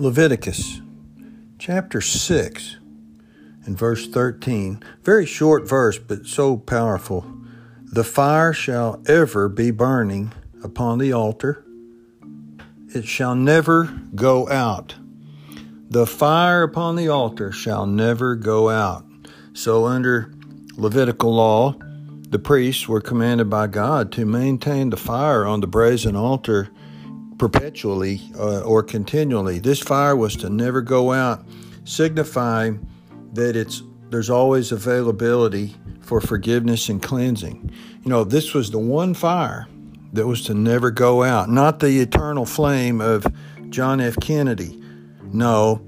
Leviticus chapter 6 and verse 13, very short verse, but so powerful. The fire shall ever be burning upon the altar. It shall never go out. The fire upon the altar shall never go out. So under Levitical law, the priests were commanded by God to maintain the fire on the brazen altar perpetually or continually. This fire was to never go out, signifying that there's always availability for forgiveness and cleansing. You know, this was the one fire that was to never go out, not the eternal flame of John F. Kennedy. No,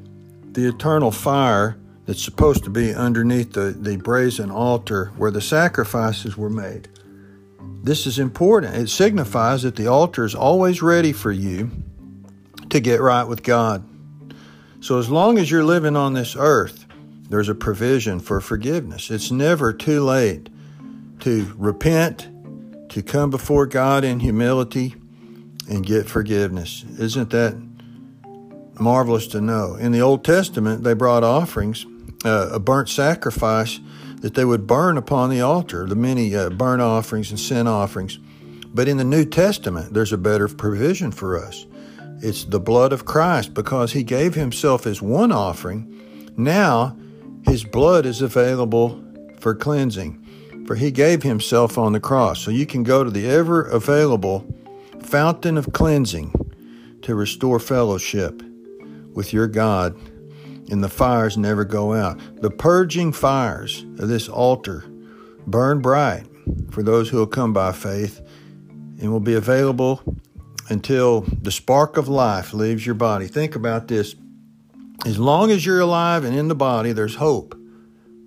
the eternal fire that's supposed to be underneath the brazen altar where the sacrifices were made. This is important. It signifies that the altar is always ready for you to get right with God. So as long as you're living on this earth, there's a provision for forgiveness. It's never too late to repent, to come before God in humility and get forgiveness. Isn't that marvelous to know? In the Old Testament, they brought offerings, a burnt sacrifice that they would burn upon the altar, the many burnt offerings and sin offerings. But in the New Testament, there's a better provision for us. It's the blood of Christ, because he gave himself as one offering. Now, his blood is available for cleansing, for he gave himself on the cross. So you can go to the ever available fountain of cleansing to restore fellowship with your God, and the fires never go out. The purging fires of this altar burn bright for those who will come by faith and will be available until the spark of life leaves your body. Think about this. As long as you're alive and in the body, there's hope.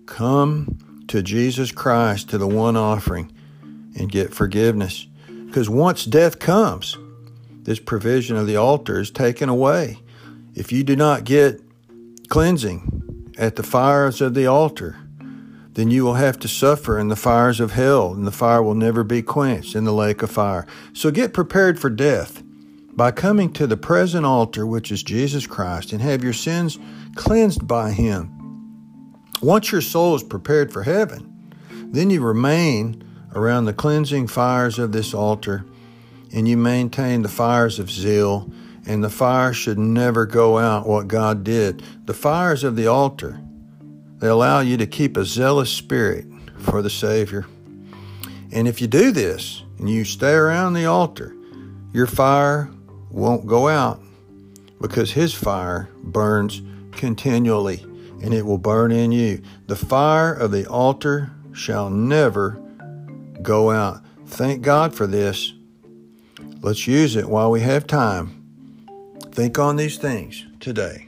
Come to Jesus Christ, to the one offering, and get forgiveness. Because once death comes, this provision of the altar is taken away. If you do not get cleansing at the fires of the altar, then you will have to suffer in the fires of hell, and the fire will never be quenched in the lake of fire. So get prepared for death by coming to the present altar, which is Jesus Christ, and have your sins cleansed by him. Once your soul is prepared for heaven, then you remain around the cleansing fires of this altar, and you maintain the fires of zeal. And the fire should never go out, what God did. The fires of the altar, they allow you to keep a zealous spirit for the Savior. And if you do this, and you stay around the altar, your fire won't go out, because his fire burns continually, and it will burn in you. The fire of the altar shall never go out. Thank God for this. Let's use it while we have time. Think on these things today.